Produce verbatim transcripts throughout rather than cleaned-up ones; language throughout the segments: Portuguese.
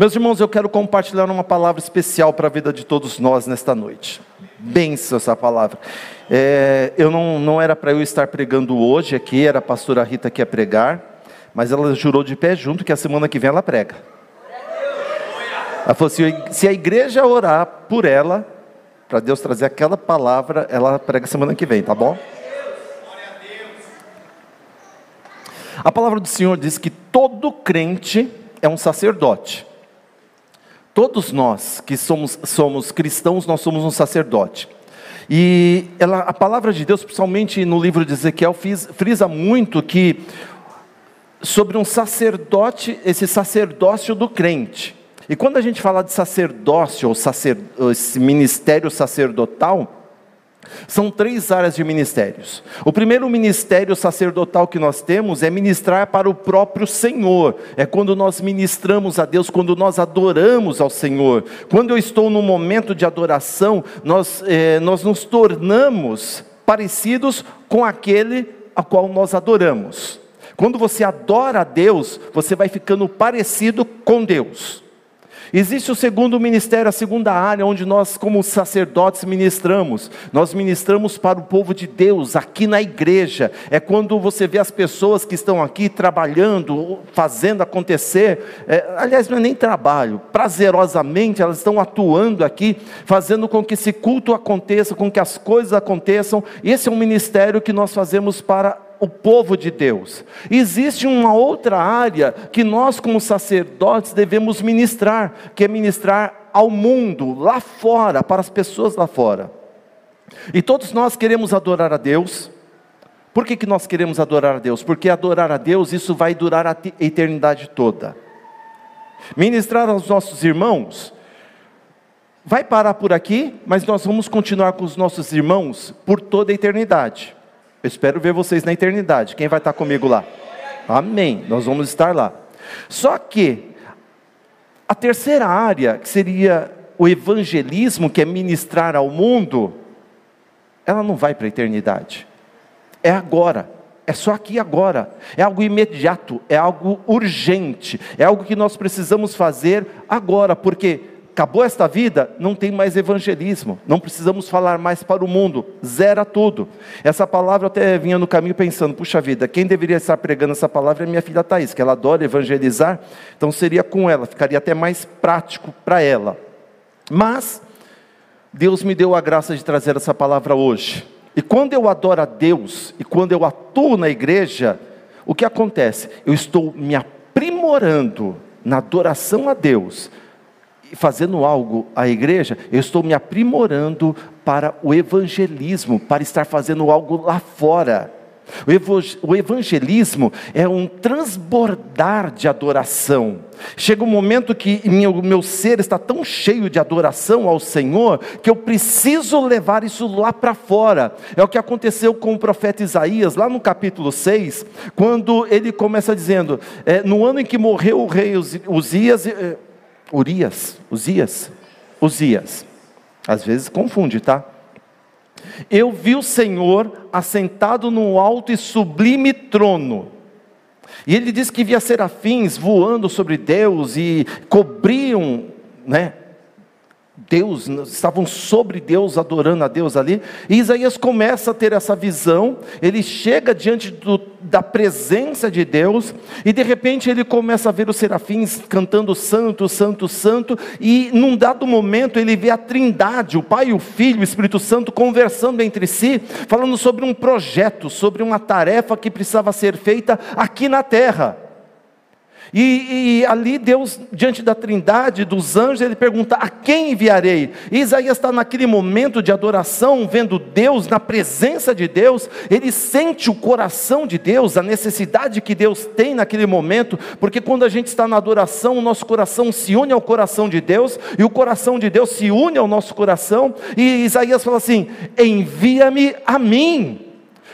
Meus irmãos, eu quero compartilhar uma palavra especial para a vida de todos nós nesta noite. Bênção essa palavra. É, eu não, não era para eu estar pregando hoje aqui, era a pastora Rita que ia pregar, mas ela jurou de pé junto que a semana que vem ela prega. Ela falou assim, se a igreja orar por ela, para Deus trazer aquela palavra, ela prega semana que vem, tá bom? A palavra do Senhor diz que todo crente é um sacerdote. Todos nós que somos, somos cristãos, nós somos um sacerdote. E ela, a palavra de Deus, principalmente no livro de Ezequiel, fiz, frisa muito que sobre um sacerdote, esse sacerdócio do crente. E quando a gente fala de sacerdócio, ou sacer, esse ministério sacerdotal, são três áreas de ministérios. O primeiro ministério sacerdotal que nós temos é ministrar para o próprio Senhor. É quando nós ministramos a Deus, quando nós adoramos ao Senhor. Quando eu estou num momento de adoração, nós, eh, nós nos tornamos parecidos com aquele a qual nós adoramos. Quando você adora a Deus, você vai ficando parecido com Deus. Existe o segundo ministério, a segunda área, onde nós como sacerdotes ministramos. Nós ministramos para o povo de Deus, aqui na igreja. É quando você vê as pessoas que estão aqui trabalhando, fazendo acontecer. É, aliás, não é nem trabalho, prazerosamente elas estão atuando aqui, fazendo com que esse culto aconteça, com que as coisas aconteçam. Esse é um ministério que nós fazemos para o povo de Deus. Existe uma outra área que nós como sacerdotes devemos ministrar, que é ministrar ao mundo, lá fora, para as pessoas lá fora. E todos nós queremos adorar a Deus. Por que que nós queremos adorar a Deus? Porque adorar a Deus, isso vai durar a eternidade toda. Ministrar aos nossos irmãos vai parar por aqui, mas nós vamos continuar com os nossos irmãos por toda a eternidade. Eu espero ver vocês na eternidade. Quem vai estar comigo lá? Amém. Nós vamos estar lá. Só que a terceira área, que seria o evangelismo, que é ministrar ao mundo, ela não vai para a eternidade. É agora. É só aqui agora. É algo imediato. É algo urgente. É algo que nós precisamos fazer agora, porque acabou esta vida, não tem mais evangelismo, não precisamos falar mais para o mundo, zera tudo. Essa palavra eu até vinha no caminho pensando, puxa vida, quem deveria estar pregando essa palavra é minha filha Thaís, que ela adora evangelizar, então seria com ela, ficaria até mais prático para ela. Mas Deus me deu a graça de trazer essa palavra hoje. E quando eu adoro a Deus, e quando eu atuo na igreja, o que acontece? Eu estou me aprimorando na adoração a Deus, fazendo algo à igreja, eu estou me aprimorando para o evangelismo, para estar fazendo algo lá fora. O evangelismo é um transbordar de adoração. Chega um momento que meu, meu ser está tão cheio de adoração ao Senhor, que eu preciso levar isso lá para fora. É o que aconteceu com o profeta Isaías, lá no capítulo seis, quando ele começa dizendo, é, no ano em que morreu o rei Uzias... É, Urias, Uzias, Uzias, às vezes confunde, tá? Eu vi o Senhor assentado num alto e sublime trono, e ele disse que via serafins voando sobre Deus, e cobriam, né? Deus, estavam sobre Deus, adorando a Deus ali, e Isaías começa a ter essa visão, ele chega diante do, da presença de Deus, e de repente ele começa a ver os serafins cantando santo, santo, santo, e num dado momento ele vê a Trindade, o Pai, o Filho, o Espírito Santo conversando entre si, falando sobre um projeto, sobre uma tarefa que precisava ser feita aqui na terra. E, e ali Deus, diante da Trindade, dos anjos, ele pergunta, a quem enviarei? E Isaías está naquele momento de adoração, vendo Deus, na presença de Deus, ele sente o coração de Deus, a necessidade que Deus tem naquele momento, porque quando a gente está na adoração, o nosso coração se une ao coração de Deus, e o coração de Deus se une ao nosso coração, e Isaías fala assim, envia-me a mim.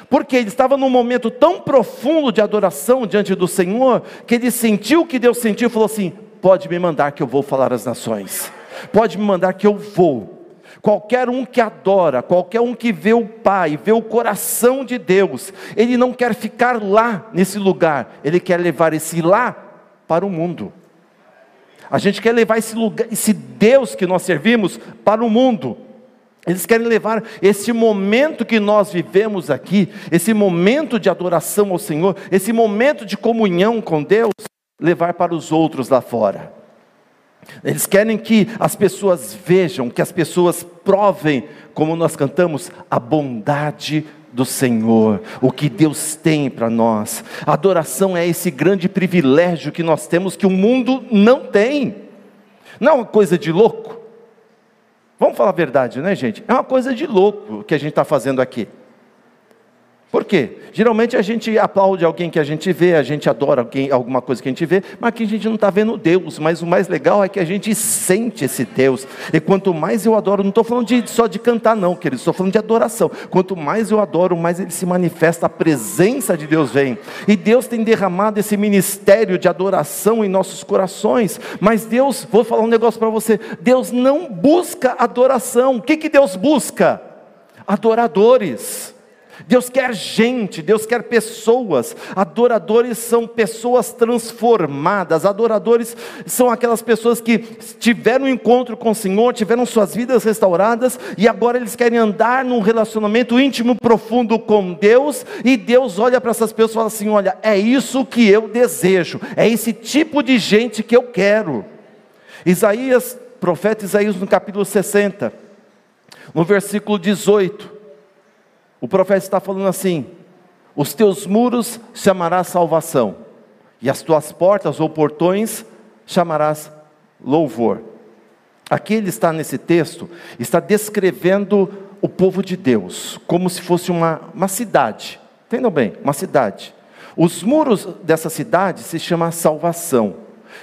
Porque ele estava num momento tão profundo de adoração diante do Senhor, que ele sentiu o que Deus sentiu e falou assim, pode me mandar que eu vou falar às nações, pode me mandar que eu vou. Qualquer um que adora, qualquer um que vê o Pai, vê o coração de Deus, ele não quer ficar lá nesse lugar, ele quer levar esse lá para o mundo. A gente quer levar esse lugar, esse Deus que nós servimos para o mundo. Eles querem levar esse momento que nós vivemos aqui, esse momento de adoração ao Senhor, esse momento de comunhão com Deus, levar para os outros lá fora. Eles querem que as pessoas vejam, que as pessoas provem, como nós cantamos, a bondade do Senhor, o que Deus tem para nós. A adoração é esse grande privilégio que nós temos, que o mundo não tem. Não é uma coisa de louco. Vamos falar a verdade, né, gente? É uma coisa de louco o que a gente está fazendo aqui. Por quê? Geralmente a gente aplaude alguém que a gente vê, a gente adora alguém, alguma coisa que a gente vê, mas aqui a gente não está vendo Deus. Mas o mais legal é que a gente sente esse Deus. E quanto mais eu adoro, não estou falando de, só de cantar não, querido, estou falando de adoração. Quanto mais eu adoro, mais ele se manifesta, a presença de Deus vem. E Deus tem derramado esse ministério de adoração em nossos corações. Mas Deus, vou falar um negócio para você, Deus não busca adoração. O que, que Deus busca? Adoradores. Deus quer gente, Deus quer pessoas. Adoradores são pessoas transformadas. Adoradores são aquelas pessoas que tiveram um encontro com o Senhor, tiveram suas vidas restauradas, e agora eles querem andar num relacionamento íntimo, profundo com Deus. E Deus olha para essas pessoas e fala assim: olha, é isso que eu desejo, é esse tipo de gente que eu quero. Isaías, profeta Isaías, no capítulo sessenta, no versículo dezoito, o profeta está falando assim: os teus muros chamarás salvação, e as tuas portas ou portões chamarás louvor. Aqui ele está nesse texto, está descrevendo o povo de Deus, como se fosse uma, uma cidade, entendam bem, uma cidade. Os muros dessa cidade se chama salvação,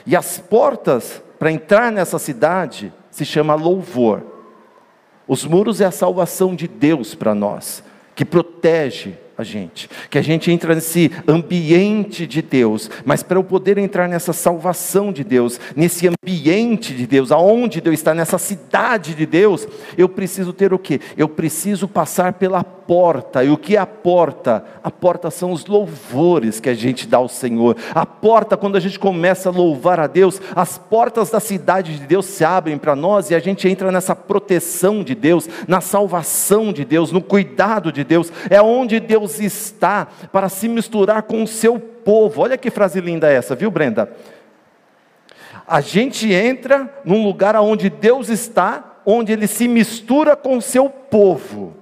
e as portas para entrar nessa cidade se chama louvor. Os muros é a salvação de Deus para nós, que protege a gente, que a gente entra nesse ambiente de Deus. Mas para eu poder entrar nessa salvação de Deus, nesse ambiente de Deus, aonde Deus está, nessa cidade de Deus, eu preciso ter o quê? Eu preciso passar pela porta. E o que é a porta? A porta são os louvores que a gente dá ao Senhor. A porta, quando a gente começa a louvar a Deus, as portas da cidade de Deus se abrem para nós, e a gente entra nessa proteção de Deus, na salvação de Deus, no cuidado de Deus. É onde Deus está para se misturar com o seu povo. Olha que frase linda essa, viu, Brenda? A gente entra num lugar onde Deus está, onde Ele se mistura com o seu povo.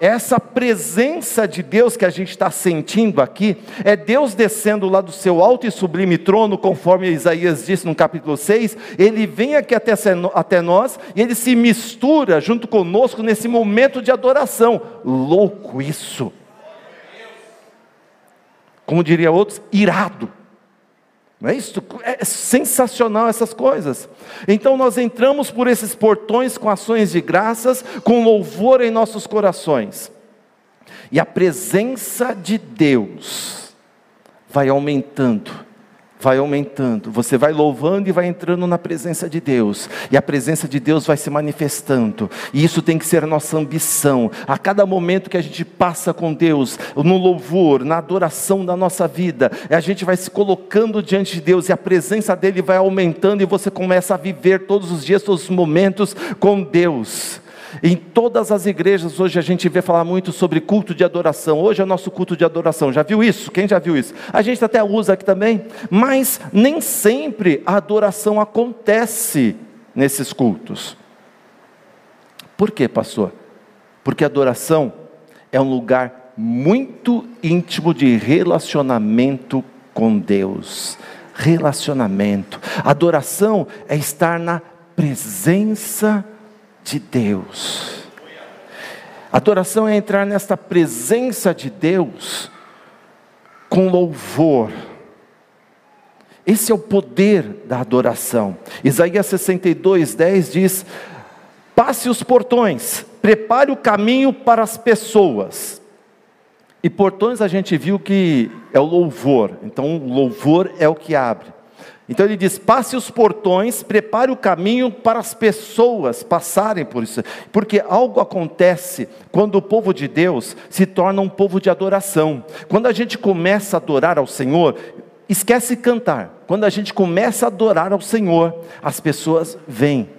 Essa presença de Deus que a gente está sentindo aqui, é Deus descendo lá do seu alto e sublime trono, conforme Isaías disse no capítulo seis, Ele vem aqui até, até nós, e Ele se mistura junto conosco nesse momento de adoração. Louco isso! Como diria outros, irado! Não é isso? É sensacional essas coisas. Então nós entramos por esses portões com ações de graças, com louvor em nossos corações. E a presença de Deus vai aumentando, vai aumentando. Você vai louvando e vai entrando na presença de Deus. E a presença de Deus vai se manifestando. E isso tem que ser a nossa ambição. A cada momento que a gente passa com Deus, no louvor, na adoração da nossa vida, a gente vai se colocando diante de Deus, e a presença dEle vai aumentando, e você começa a viver todos os dias, todos os momentos com Deus. Em todas as igrejas hoje a gente vê falar muito sobre culto de adoração. Hoje é o nosso culto de adoração, já viu isso? Quem já viu isso? A gente até usa aqui também, mas nem sempre a adoração acontece nesses cultos. Por quê, pastor? Porque a adoração é um lugar muito íntimo de relacionamento com Deus. Relacionamento. Adoração é estar na presença de Deus. Adoração é entrar nesta presença de Deus com louvor. Esse é o poder da adoração. Isaías sessenta e dois, dez diz: passe os portões, prepare o caminho para as pessoas. E portões a gente viu que é o louvor, então o louvor é o que abre. Então ele diz: passe os portões, prepare o caminho para as pessoas passarem por isso. Porque algo acontece quando o povo de Deus se torna um povo de adoração. Quando a gente começa a adorar ao Senhor, Esquece cantar. Quando a gente começa a adorar ao Senhor, as pessoas vêm.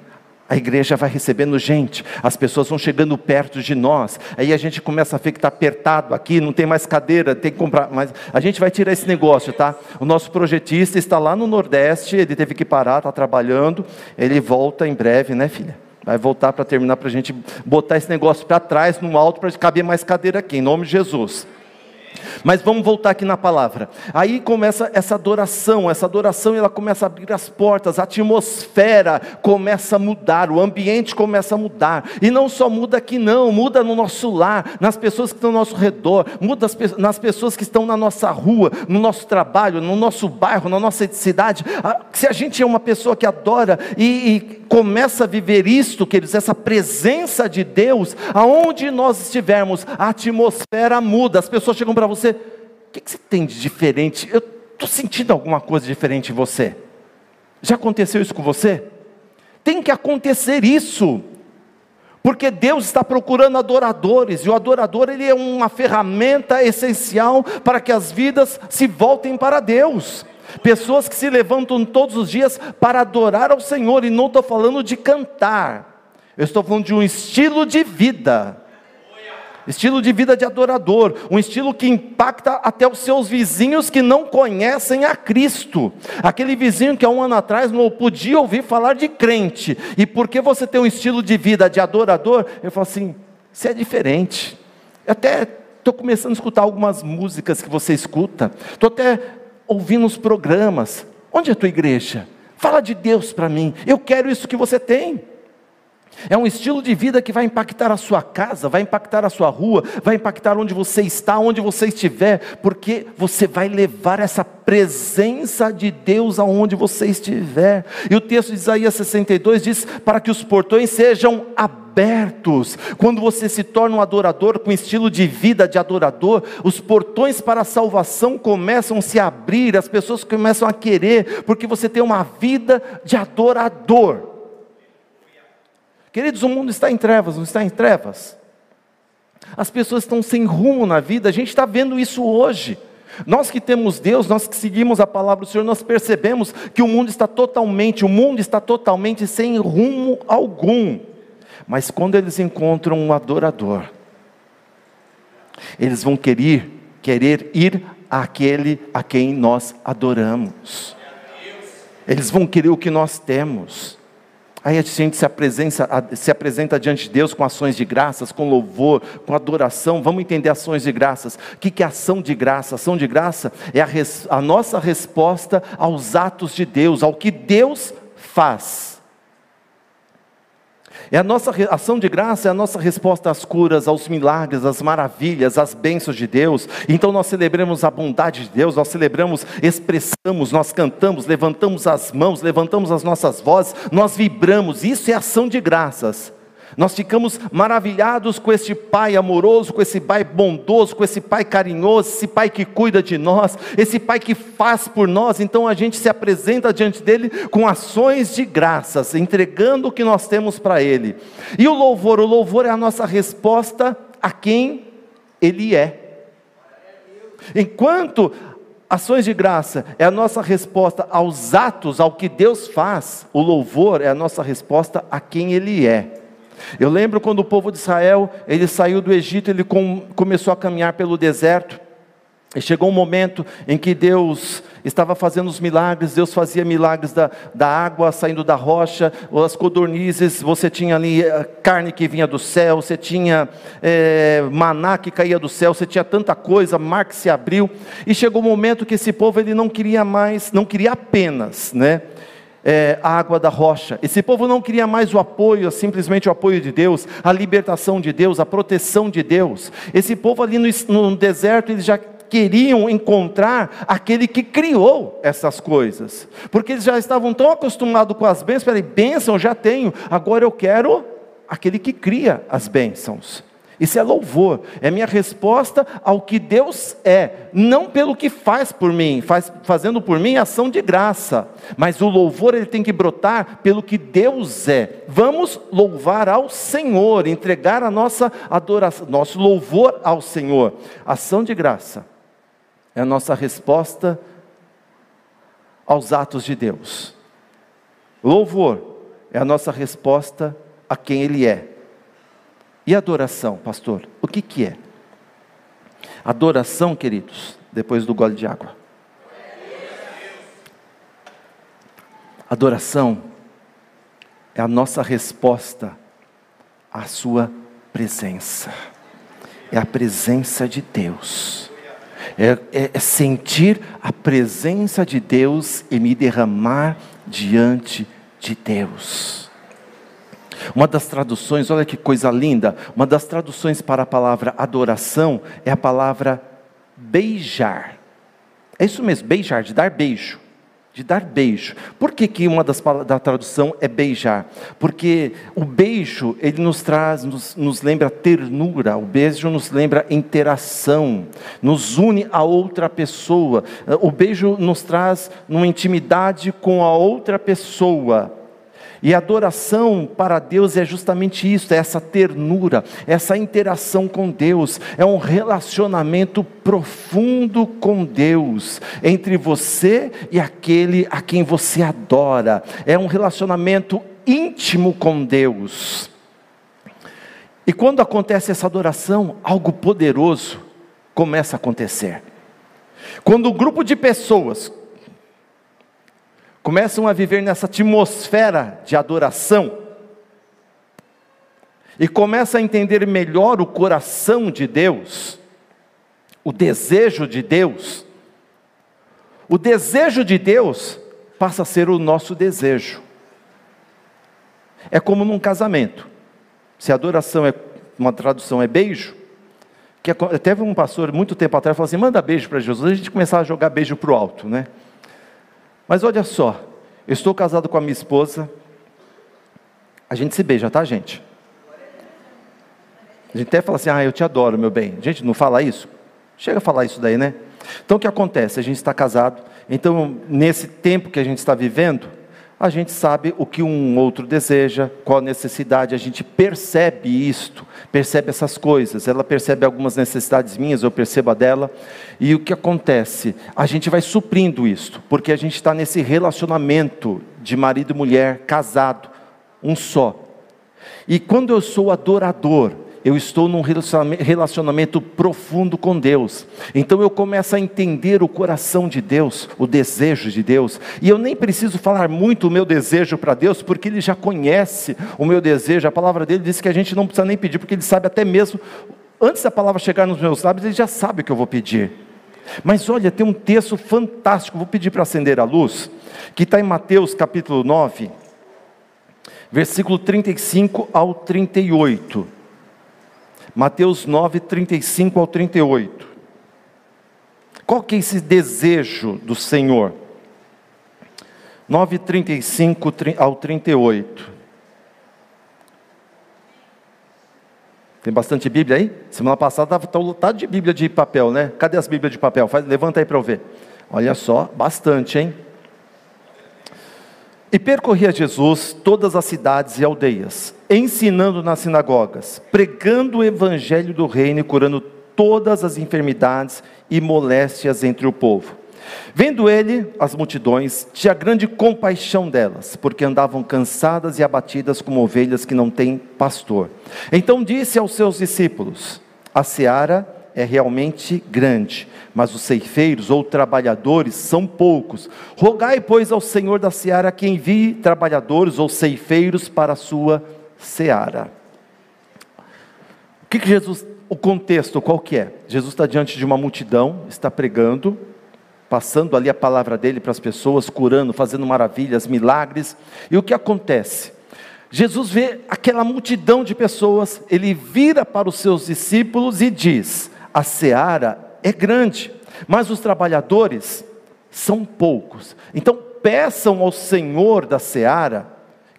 A igreja vai recebendo gente, as pessoas vão chegando perto de nós, aí a gente começa a ver que está apertado aqui, não tem mais cadeira, tem que comprar, mas a gente vai tirar esse negócio, tá? O nosso projetista está lá no Nordeste, ele teve que parar, está trabalhando, ele volta em breve, né, filha? Vai voltar para terminar, para a gente botar esse negócio para trás, no alto, para caber mais cadeira aqui, em nome de Jesus. Mas vamos voltar aqui na palavra. Aí começa essa adoração, essa adoração ela começa a abrir as portas, a atmosfera começa a mudar, o ambiente começa a mudar, e não só muda aqui não, muda no nosso lar, nas pessoas que estão ao nosso redor, muda nas pessoas que estão na nossa rua, no nosso trabalho, no nosso bairro, na nossa cidade. Se a gente é uma pessoa que adora e, e começa a viver isto, queridos, essa presença de Deus, aonde nós estivermos, a atmosfera muda, as pessoas chegam para você, o que, que você tem de diferente? Eu estou sentindo alguma coisa diferente em você. Já aconteceu isso com você? Tem que acontecer isso, porque Deus está procurando adoradores, e o adorador ele é uma ferramenta essencial para que as vidas se voltem para Deus. Pessoas que se levantam todos os dias para adorar ao Senhor, e não estou falando de cantar, eu estou falando de um estilo de vida. Estilo de vida de adorador, um estilo que impacta até os seus vizinhos que não conhecem a Cristo. Aquele vizinho que há um ano atrás não podia ouvir falar de crente, e porque você tem um estilo de vida de adorador, eu falo assim, você é diferente. Eu até estou começando a escutar algumas músicas que você escuta, estou até ouvindo os programas. Onde é a tua igreja? Fala de Deus para mim, eu quero isso que você tem. É um estilo de vida que vai impactar a sua casa, vai impactar a sua rua, vai impactar onde você está, onde você estiver, porque você vai levar essa presença de Deus aonde você estiver. E o texto de Isaías sessenta e dois diz, para que os portões sejam abertos. Quando você se torna um adorador, com estilo de vida de adorador, os portões para a salvação começam a se abrir, as pessoas começam a querer, porque você tem uma vida de adorador. Queridos, o mundo está em trevas, não está em trevas? As pessoas estão sem rumo na vida, a gente está vendo isso hoje. Nós que temos Deus, nós que seguimos a palavra do Senhor, nós percebemos que o mundo está totalmente, o mundo está totalmente sem rumo algum. Mas quando eles encontram um adorador, eles vão querer, querer ir àquele a quem nós adoramos. Eles vão querer o que nós temos. Aí a gente se apresenta, se apresenta diante de Deus com ações de graças, com louvor, com adoração. Vamos entender ações de graças. O que é ação de graça? Ação de graça é a, res, a nossa resposta aos atos de Deus, ao que Deus faz. É a nossa ação de graça, é a nossa resposta às curas, aos milagres, às maravilhas, às bênçãos de Deus. Então nós celebramos a bondade de Deus, nós celebramos, expressamos, nós cantamos, levantamos as mãos, levantamos as nossas vozes, nós vibramos, isso é ação de graças. Nós ficamos maravilhados com este Pai amoroso, com esse Pai bondoso, com esse Pai carinhoso, esse Pai que cuida de nós, esse Pai que faz por nós. Então a gente se apresenta diante dele com ações de graças, entregando o que nós temos para ele. E o louvor, o louvor é a nossa resposta a quem ele é. Enquanto ações de graça é a nossa resposta aos atos, ao que Deus faz, o louvor é a nossa resposta a quem ele é. Eu lembro quando o povo de Israel, ele saiu do Egito, ele com, começou a caminhar pelo deserto, e chegou um momento em que Deus estava fazendo os milagres, Deus fazia milagres da, da água saindo da rocha, as codornizes, você tinha ali carne que vinha do céu, você tinha é, maná que caía do céu, você tinha tanta coisa, mar que se abriu, e chegou um momento que esse povo ele não queria mais, não queria apenas, né? É, a água da rocha, esse povo não queria mais o apoio, simplesmente o apoio de Deus, a libertação de Deus, a proteção de Deus. Esse povo ali no, no deserto, eles já queriam encontrar aquele que criou essas coisas, porque eles já estavam tão acostumados com as bênçãos, peraí, bênção já tenho, agora eu quero aquele que cria as bênçãos. Isso é louvor, é minha resposta ao que Deus é, não pelo que faz por mim, faz, fazendo por mim ação de graça, mas o louvor ele tem que brotar pelo que Deus é. Vamos louvar ao Senhor, entregar a nossa adoração, nosso louvor ao Senhor. Ação de graça é a nossa resposta aos atos de Deus. Louvor é a nossa resposta a quem Ele é. E adoração, pastor, o que que é? Adoração, queridos, depois do gole de água. Adoração é a nossa resposta à sua presença. É a presença de Deus. É, é, é sentir a presença de Deus e me derramar diante de Deus. Uma das traduções, olha que coisa linda, uma das traduções para a palavra adoração é a palavra beijar. É isso mesmo, beijar, de dar beijo. De dar beijo. Por que que uma das palavras da tradução é beijar? Porque o beijo, ele nos traz, nos, nos lembra ternura, o beijo nos lembra interação, nos une a outra pessoa, o beijo nos traz uma intimidade com a outra pessoa. E a adoração para Deus é justamente isso, é essa ternura, essa interação com Deus, é um relacionamento profundo com Deus, entre você e aquele a quem você adora, é um relacionamento íntimo com Deus. E quando acontece essa adoração, algo poderoso começa a acontecer. Quando o grupo de pessoas começam a viver nessa atmosfera de adoração, e começam a entender melhor o coração de Deus, o desejo de Deus, o desejo de Deus passa a ser o nosso desejo. É como num casamento, se a adoração é, uma tradução é beijo, que é, até um pastor muito tempo atrás falou assim, manda beijo para Jesus, a gente começava a jogar beijo para o alto, né? Mas olha só, eu estou casado com a minha esposa, a gente se beija, tá gente? A gente até fala assim, ah, eu te adoro meu bem, gente, não fala isso? Chega a falar isso daí, né? Então o que acontece? A gente está casado, então nesse tempo que a gente está vivendo, a gente sabe o que um outro deseja, qual a necessidade, a gente percebe isto, percebe essas coisas, ela percebe algumas necessidades minhas, eu percebo a dela, e o que acontece? A gente vai suprindo isto, porque a gente está nesse relacionamento de marido e mulher, casado, um só. E quando eu sou adorador, eu estou num relacionamento profundo com Deus, então eu começo a entender o coração de Deus, o desejo de Deus, e eu nem preciso falar muito o meu desejo para Deus, porque Ele já conhece o meu desejo, a palavra dEle diz que a gente não precisa nem pedir, porque Ele sabe até mesmo, antes da palavra chegar nos meus lábios, Ele já sabe o que eu vou pedir. Mas olha, tem um texto fantástico, vou pedir para acender a luz, que está em Mateus capítulo nove, versículo trinta e cinco ao trinta e oito, Mateus nove, trinta e cinco ao trinta e oito, qual que é esse desejo do Senhor? nove, trinta e cinco ao trinta e oito, tem bastante Bíblia aí? Semana passada estava lotado de Bíblia de papel, né? Cadê as Bíblias de papel? Faz, levanta aí para eu ver, olha só, bastante, hein? E percorria Jesus todas as cidades e aldeias, ensinando nas sinagogas, pregando o evangelho do reino e curando todas as enfermidades e moléstias entre o povo. Vendo ele as multidões, tinha grande compaixão delas, porque andavam cansadas e abatidas como ovelhas que não têm pastor. Então disse aos seus discípulos, a seara é realmente grande, mas os ceifeiros ou trabalhadores são poucos. Rogai, pois, ao Senhor da seara que envie trabalhadores ou ceifeiros para a sua seara. O que que Jesus, o contexto, qual que é? Jesus está diante de uma multidão, está pregando, passando ali a palavra dele para as pessoas, curando, fazendo maravilhas, milagres. E o que acontece? Jesus vê aquela multidão de pessoas, ele vira para os seus discípulos e diz, a seara é grande, mas os trabalhadores são poucos. Então peçam ao Senhor da seara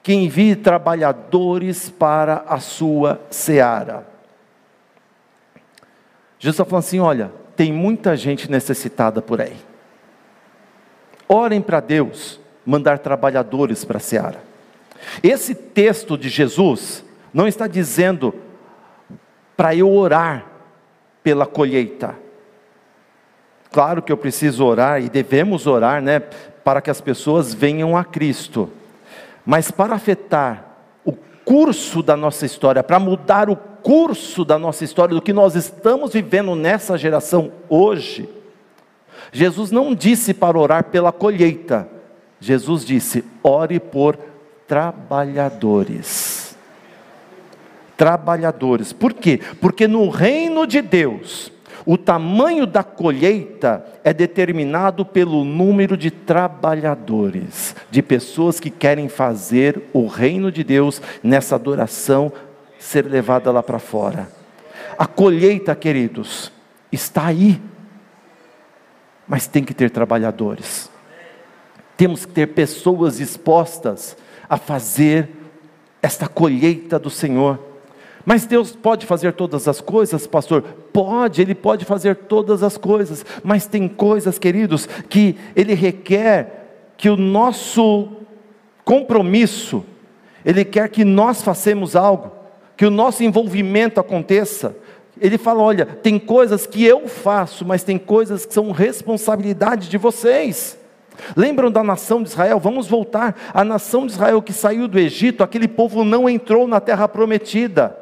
que envie trabalhadores para a sua seara. Jesus está falando assim, olha, tem muita gente necessitada por aí. Orem para Deus mandar trabalhadores para a seara. Esse texto de Jesus não está dizendo para eu orar pela colheita. Claro que eu preciso orar e devemos orar, né, para que as pessoas venham a Cristo. Mas para afetar o curso da nossa história, para mudar o curso da nossa história, do que nós estamos vivendo nessa geração hoje, Jesus não disse para orar pela colheita, Jesus disse, ore por trabalhadores. Trabalhadores, por quê? Porque no reino de Deus, o tamanho da colheita é determinado pelo número de trabalhadores, de pessoas que querem fazer o reino de Deus nessa adoração ser levada lá para fora. A colheita, queridos, está aí, mas tem que ter trabalhadores. Temos que ter pessoas dispostas a fazer esta colheita do Senhor. Mas Deus pode fazer todas as coisas, pastor? Pode, Ele pode fazer todas as coisas, mas tem coisas, queridos, que Ele requer que o nosso compromisso, Ele quer que nós façamos algo, que o nosso envolvimento aconteça. Ele fala, olha, tem coisas que eu faço, mas tem coisas que são responsabilidade de vocês. Lembram da nação de Israel? Vamos voltar. A nação de Israel que saiu do Egito, aquele povo não entrou na terra prometida.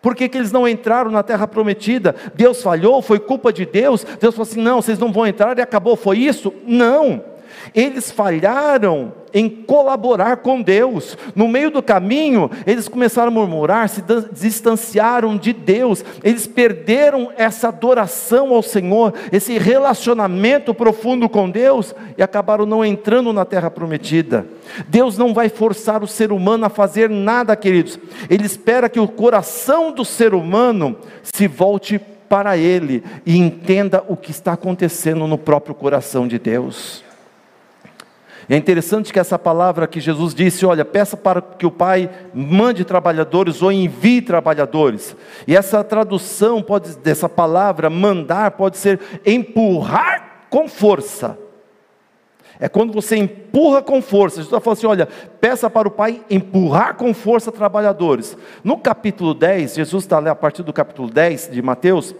Por que que eles não entraram na terra prometida? Deus falhou? Foi culpa de Deus? Deus falou assim, não, vocês não vão entrar e acabou, foi isso? Não, eles falharam em colaborar com Deus. No meio do caminho, eles começaram a murmurar, se distanciaram de Deus, eles perderam essa adoração ao Senhor, esse relacionamento profundo com Deus, e acabaram não entrando na terra prometida. Deus não vai forçar o ser humano a fazer nada, queridos, Ele espera que o coração do ser humano se volte para Ele, e entenda o que está acontecendo no próprio coração de Deus. É interessante que essa palavra que Jesus disse, olha, peça para que o Pai mande trabalhadores ou envie trabalhadores. E essa tradução pode, dessa palavra mandar, pode ser empurrar com força. É quando você empurra com força. Jesus está falando assim, olha, peça para o Pai empurrar com força trabalhadores. No capítulo dez, Jesus está a partir do capítulo dez de Mateus,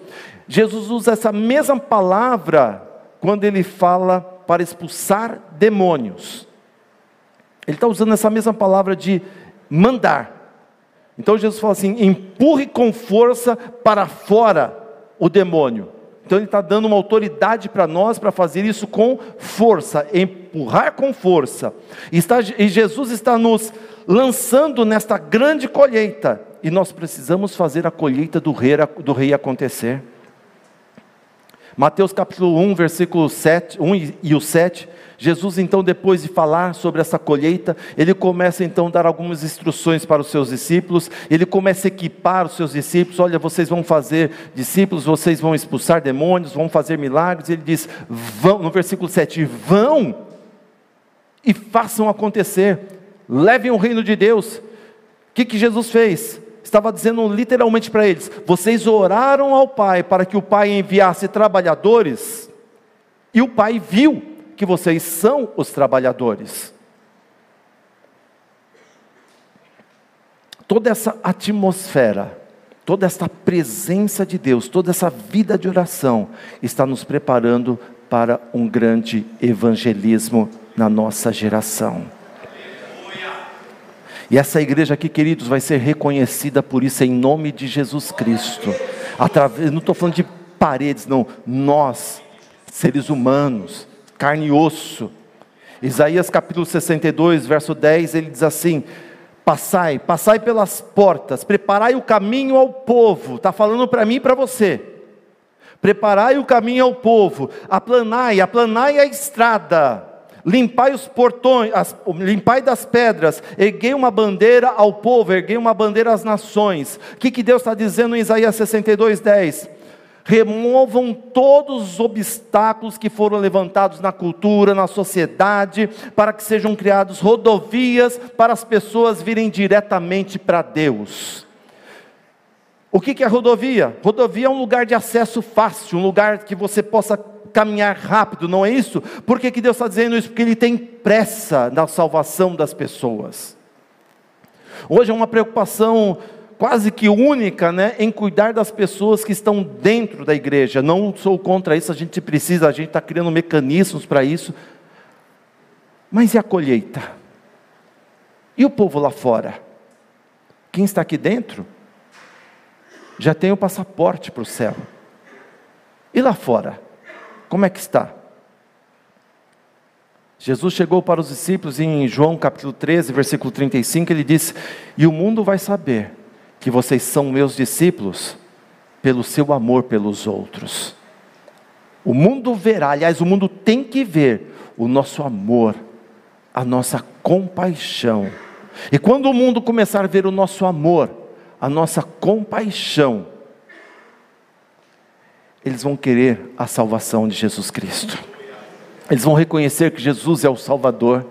Jesus usa essa mesma palavra quando Ele fala para expulsar demônios. Ele está usando essa mesma palavra de mandar. Então Jesus fala assim, empurre com força para fora o demônio. Então Ele está dando uma autoridade para nós, para fazer isso com força, empurrar com força. E, está, e Jesus está nos lançando nesta grande colheita, e nós precisamos fazer a colheita do rei, do rei acontecer. Mateus capítulo um, versículo sete, um e o sete, Jesus então, depois de falar sobre essa colheita, Ele começa então a dar algumas instruções para os seus discípulos, Ele começa a equipar os seus discípulos, olha, vocês vão fazer discípulos, vocês vão expulsar demônios, vão fazer milagres. Ele diz, vão, no versículo sete, vão e façam acontecer, levem o reino de Deus. O que que Jesus fez? Estava dizendo literalmente para eles, vocês oraram ao Pai, para que o Pai enviasse trabalhadores, e o Pai viu que vocês são os trabalhadores. Toda essa atmosfera, toda essa presença de Deus, toda essa vida de oração, está nos preparando para um grande evangelismo na nossa geração. E essa igreja aqui, queridos, vai ser reconhecida por isso, em nome de Jesus Cristo. Através, não estou falando de paredes, não. Nós, seres humanos, carne e osso. Isaías capítulo sessenta e dois, verso dez, ele diz assim, passai, passai pelas portas, preparai o caminho ao povo. Está falando para mim e para você. Preparai o caminho ao povo, aplanai, aplanai a estrada. Limpai os portões, as, limpai das pedras, erguei uma bandeira ao povo, erguei uma bandeira às nações. O que que Deus está dizendo em Isaías sessenta e dois, dez? Removam todos os obstáculos que foram levantados na cultura, na sociedade, para que sejam criadas rodovias, para as pessoas virem diretamente para Deus. O que que é rodovia? Rodovia é um lugar de acesso fácil, um lugar que você possa caminhar rápido, não é isso? Por que que Deus está dizendo isso? Porque Ele tem pressa na salvação das pessoas. Hoje é uma preocupação quase que única, né, em cuidar das pessoas que estão dentro da igreja. Não sou contra isso, a gente precisa, a gente está criando mecanismos para isso, Mas e a colheita? E o povo lá fora? Quem está aqui dentro já tem o passaporte para o céu. E lá fora, como é que está? Jesus chegou para os discípulos e em João capítulo treze, versículo trinta e cinco, ele disse: e o mundo vai saber que vocês são meus discípulos pelo seu amor pelos outros. O mundo verá, aliás, o mundo tem que ver o nosso amor, a nossa compaixão. E quando o mundo começar a ver o nosso amor, a nossa compaixão, eles vão querer a salvação de Jesus Cristo. Eles vão reconhecer que Jesus é o Salvador.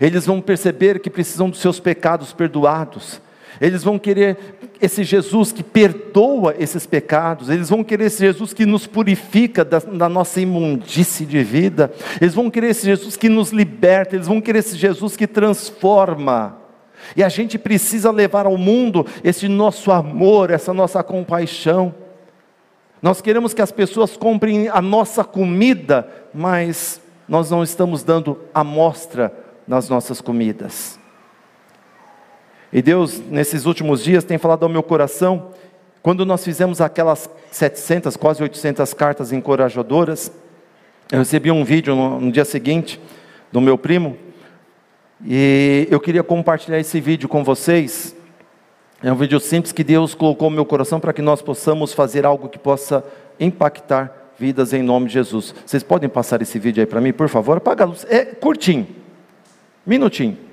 Eles vão perceber que precisam dos seus pecados perdoados. Eles vão querer esse Jesus que perdoa esses pecados. Eles vão querer esse Jesus que nos purifica da, da nossa imundície de vida. Eles vão querer esse Jesus que nos liberta. Eles vão querer esse Jesus que transforma. E a gente precisa levar ao mundo esse nosso amor, essa nossa compaixão. Nós queremos que as pessoas comprem a nossa comida, mas nós não estamos dando amostra nas nossas comidas. E Deus, nesses últimos dias, tem falado ao meu coração, quando nós fizemos aquelas setecentas, quase oitocentas cartas encorajadoras, eu recebi um vídeo no, no dia seguinte, do meu primo, e eu queria compartilhar esse vídeo com vocês. É um vídeo simples que Deus colocou no meu coração, para que nós possamos fazer algo que possa impactar vidas em nome de Jesus. Vocês podem passar esse vídeo aí para mim, por favor? Apaga a luz, é curtinho, minutinho.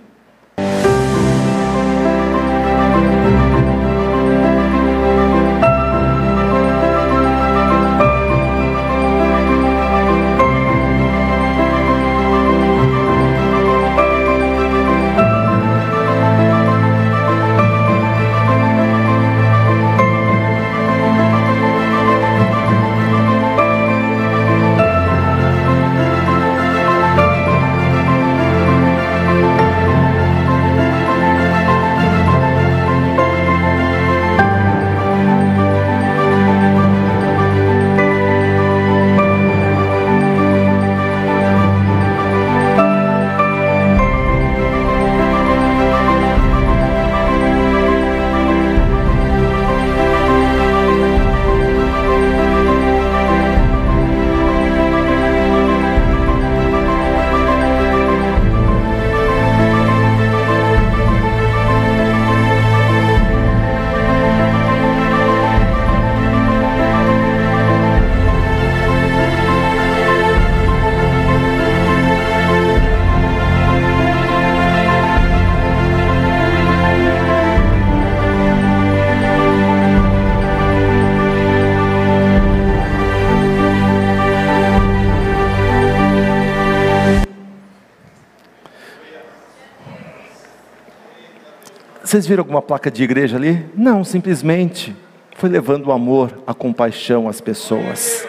Vocês viram alguma placa de igreja ali? Não, simplesmente foi levando o amor, a compaixão às pessoas.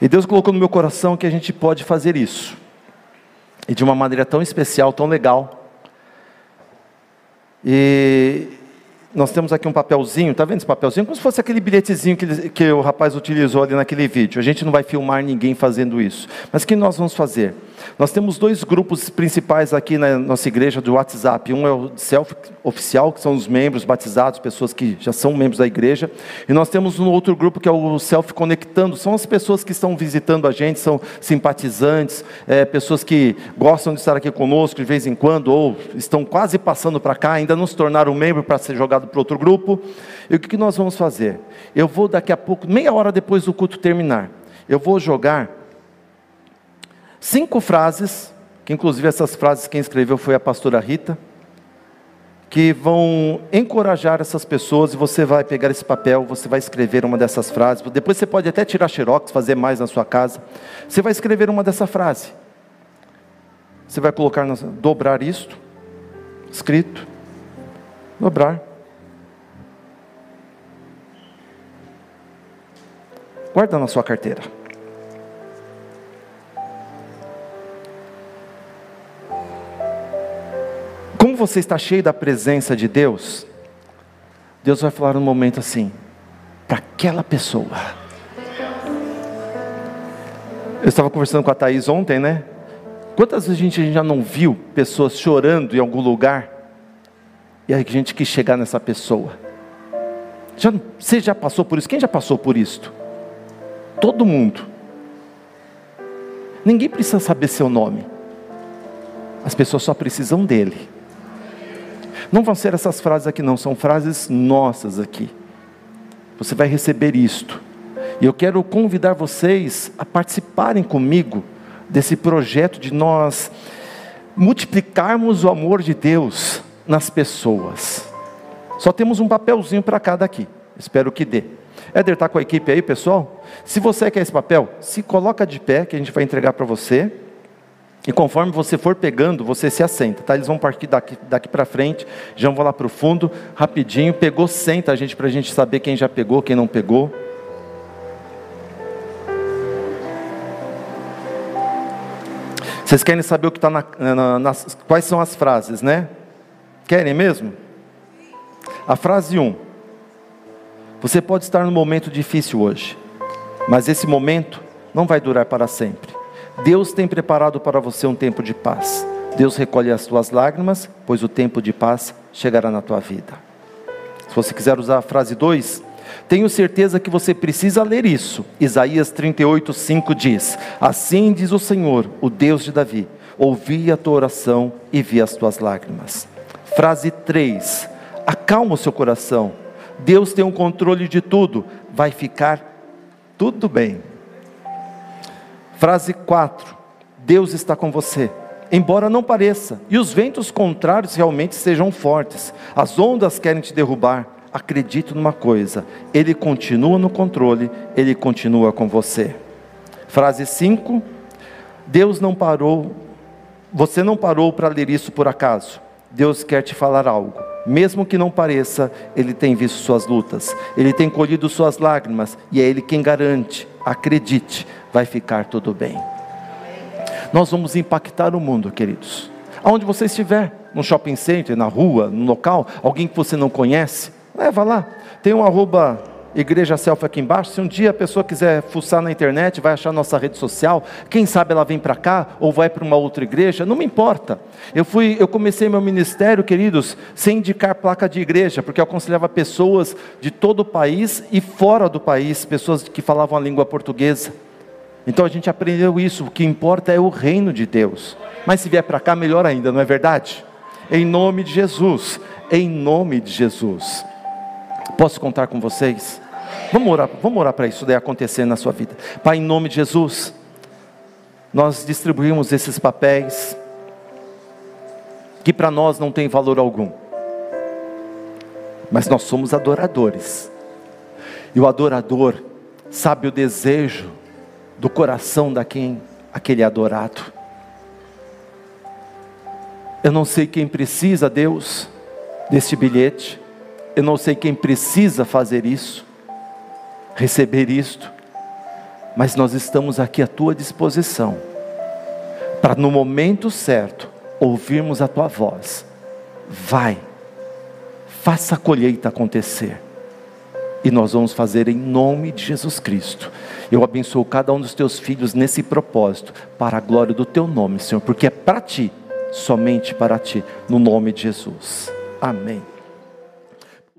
E Deus colocou no meu coração que a gente pode fazer isso. E de uma maneira tão especial, tão legal. E nós temos aqui um papelzinho, está vendo esse papelzinho? Como se fosse aquele bilhetezinho que, ele, que o rapaz utilizou ali naquele vídeo. A gente não vai filmar ninguém fazendo isso. Mas o que nós vamos fazer? Nós temos dois grupos principais aqui na nossa igreja do WhatsApp. Um é o Self Oficial, que são os membros batizados, pessoas que já são membros da igreja. E nós temos um outro grupo que é o Self Conectando. São as pessoas que estão visitando a gente, são simpatizantes, é, pessoas que gostam de estar aqui conosco de vez em quando, ou estão quase passando para cá, ainda não se tornaram membro para ser jogado para outro grupo. E o que nós vamos fazer? Eu vou daqui a pouco, meia hora depois do culto terminar, eu vou jogar cinco frases, que inclusive essas frases quem escreveu foi a pastora Rita, que vão encorajar essas pessoas, e você vai pegar esse papel, você vai escrever uma dessas frases, depois você pode até tirar xerox, fazer mais na sua casa, você vai escrever uma dessa frase, você vai colocar, na, dobrar isto, escrito, dobrar, guarda na sua carteira. Como você está cheio da presença de Deus, Deus vai falar num momento assim, para aquela pessoa. Eu estava conversando com a Thaís ontem, né? Quantas vezes a gente já não viu pessoas chorando em algum lugar, e a gente quis chegar nessa pessoa? Já, você já passou por isso? Quem já passou por isso? Todo mundo. Ninguém precisa saber seu nome, as pessoas só precisam dele. Não vão ser essas frases aqui não, são frases nossas aqui. Você vai receber isto. E eu quero convidar vocês a participarem comigo desse projeto de nós multiplicarmos o amor de Deus nas pessoas. Só temos um papelzinho para cada aqui, espero que dê. Éder está com a equipe aí, pessoal? Se você quer esse papel, se coloca de pé, que a gente vai entregar para você. E conforme você for pegando, você se assenta, tá? Eles vão partir daqui, daqui para frente, já vão lá para o fundo, rapidinho. Pegou, senta a gente, para a gente saber quem já pegou, quem não pegou. Vocês querem saber o que está na, na, nas, quais são as frases, né? Querem mesmo? A frase um. Você pode estar num momento difícil hoje, mas esse momento não vai durar para sempre. Deus tem preparado para você um tempo de paz. Deus recolhe as tuas lágrimas, pois o tempo de paz chegará na tua vida. Se você quiser usar a frase dois, tenho certeza que você precisa ler isso. Isaías trinta e oito, cinco diz: assim diz o Senhor, o Deus de Davi, ouvi a tua oração e vi as tuas lágrimas. Frase três, acalma o seu coração, Deus tem o controle de tudo, vai ficar tudo bem. Frase quatro, Deus está com você, embora não pareça, e os ventos contrários realmente sejam fortes, as ondas querem te derrubar, acredito numa coisa, Ele continua no controle, Ele continua com você. Frase cinco, Deus não parou, você não parou para ler isso por acaso, Deus quer te falar algo, mesmo que não pareça, Ele tem visto suas lutas, Ele tem colhido suas lágrimas, e é Ele quem garante, acredite, vai ficar tudo bem. Nós vamos impactar o mundo, queridos. Aonde você estiver, no shopping center, na rua, no local, alguém que você não conhece, leva lá. Tem um arroba igreja selfie aqui embaixo. Se um dia a pessoa quiser fuçar na internet, vai achar nossa rede social. Quem sabe ela vem para cá ou vai para uma outra igreja, não me importa. Eu fui, eu comecei meu ministério, queridos, sem indicar placa de igreja, porque eu aconselhava pessoas de todo o país e fora do país, pessoas que falavam a língua portuguesa. Então a gente aprendeu isso, o que importa é o reino de Deus, mas se vier para cá melhor ainda, não é verdade? Em nome de Jesus, em nome de Jesus, posso contar com vocês? Vamos orar, vamos orar para isso daí acontecer na sua vida. Pai, em nome de Jesus, nós distribuímos esses papéis, que para nós não tem valor algum, mas nós somos adoradores, e o adorador sabe o desejo do coração daquele aquele adorado. Eu não sei quem precisa, Deus, deste bilhete, eu não sei quem precisa fazer isso, receber isto, mas nós estamos aqui à tua disposição, para no momento certo, ouvirmos a tua voz. Vai, faça a colheita acontecer, e nós vamos fazer em nome de Jesus Cristo. Eu abençoo cada um dos teus filhos nesse propósito, para a glória do teu nome, Senhor, porque é para ti, somente para ti, no nome de Jesus, amém.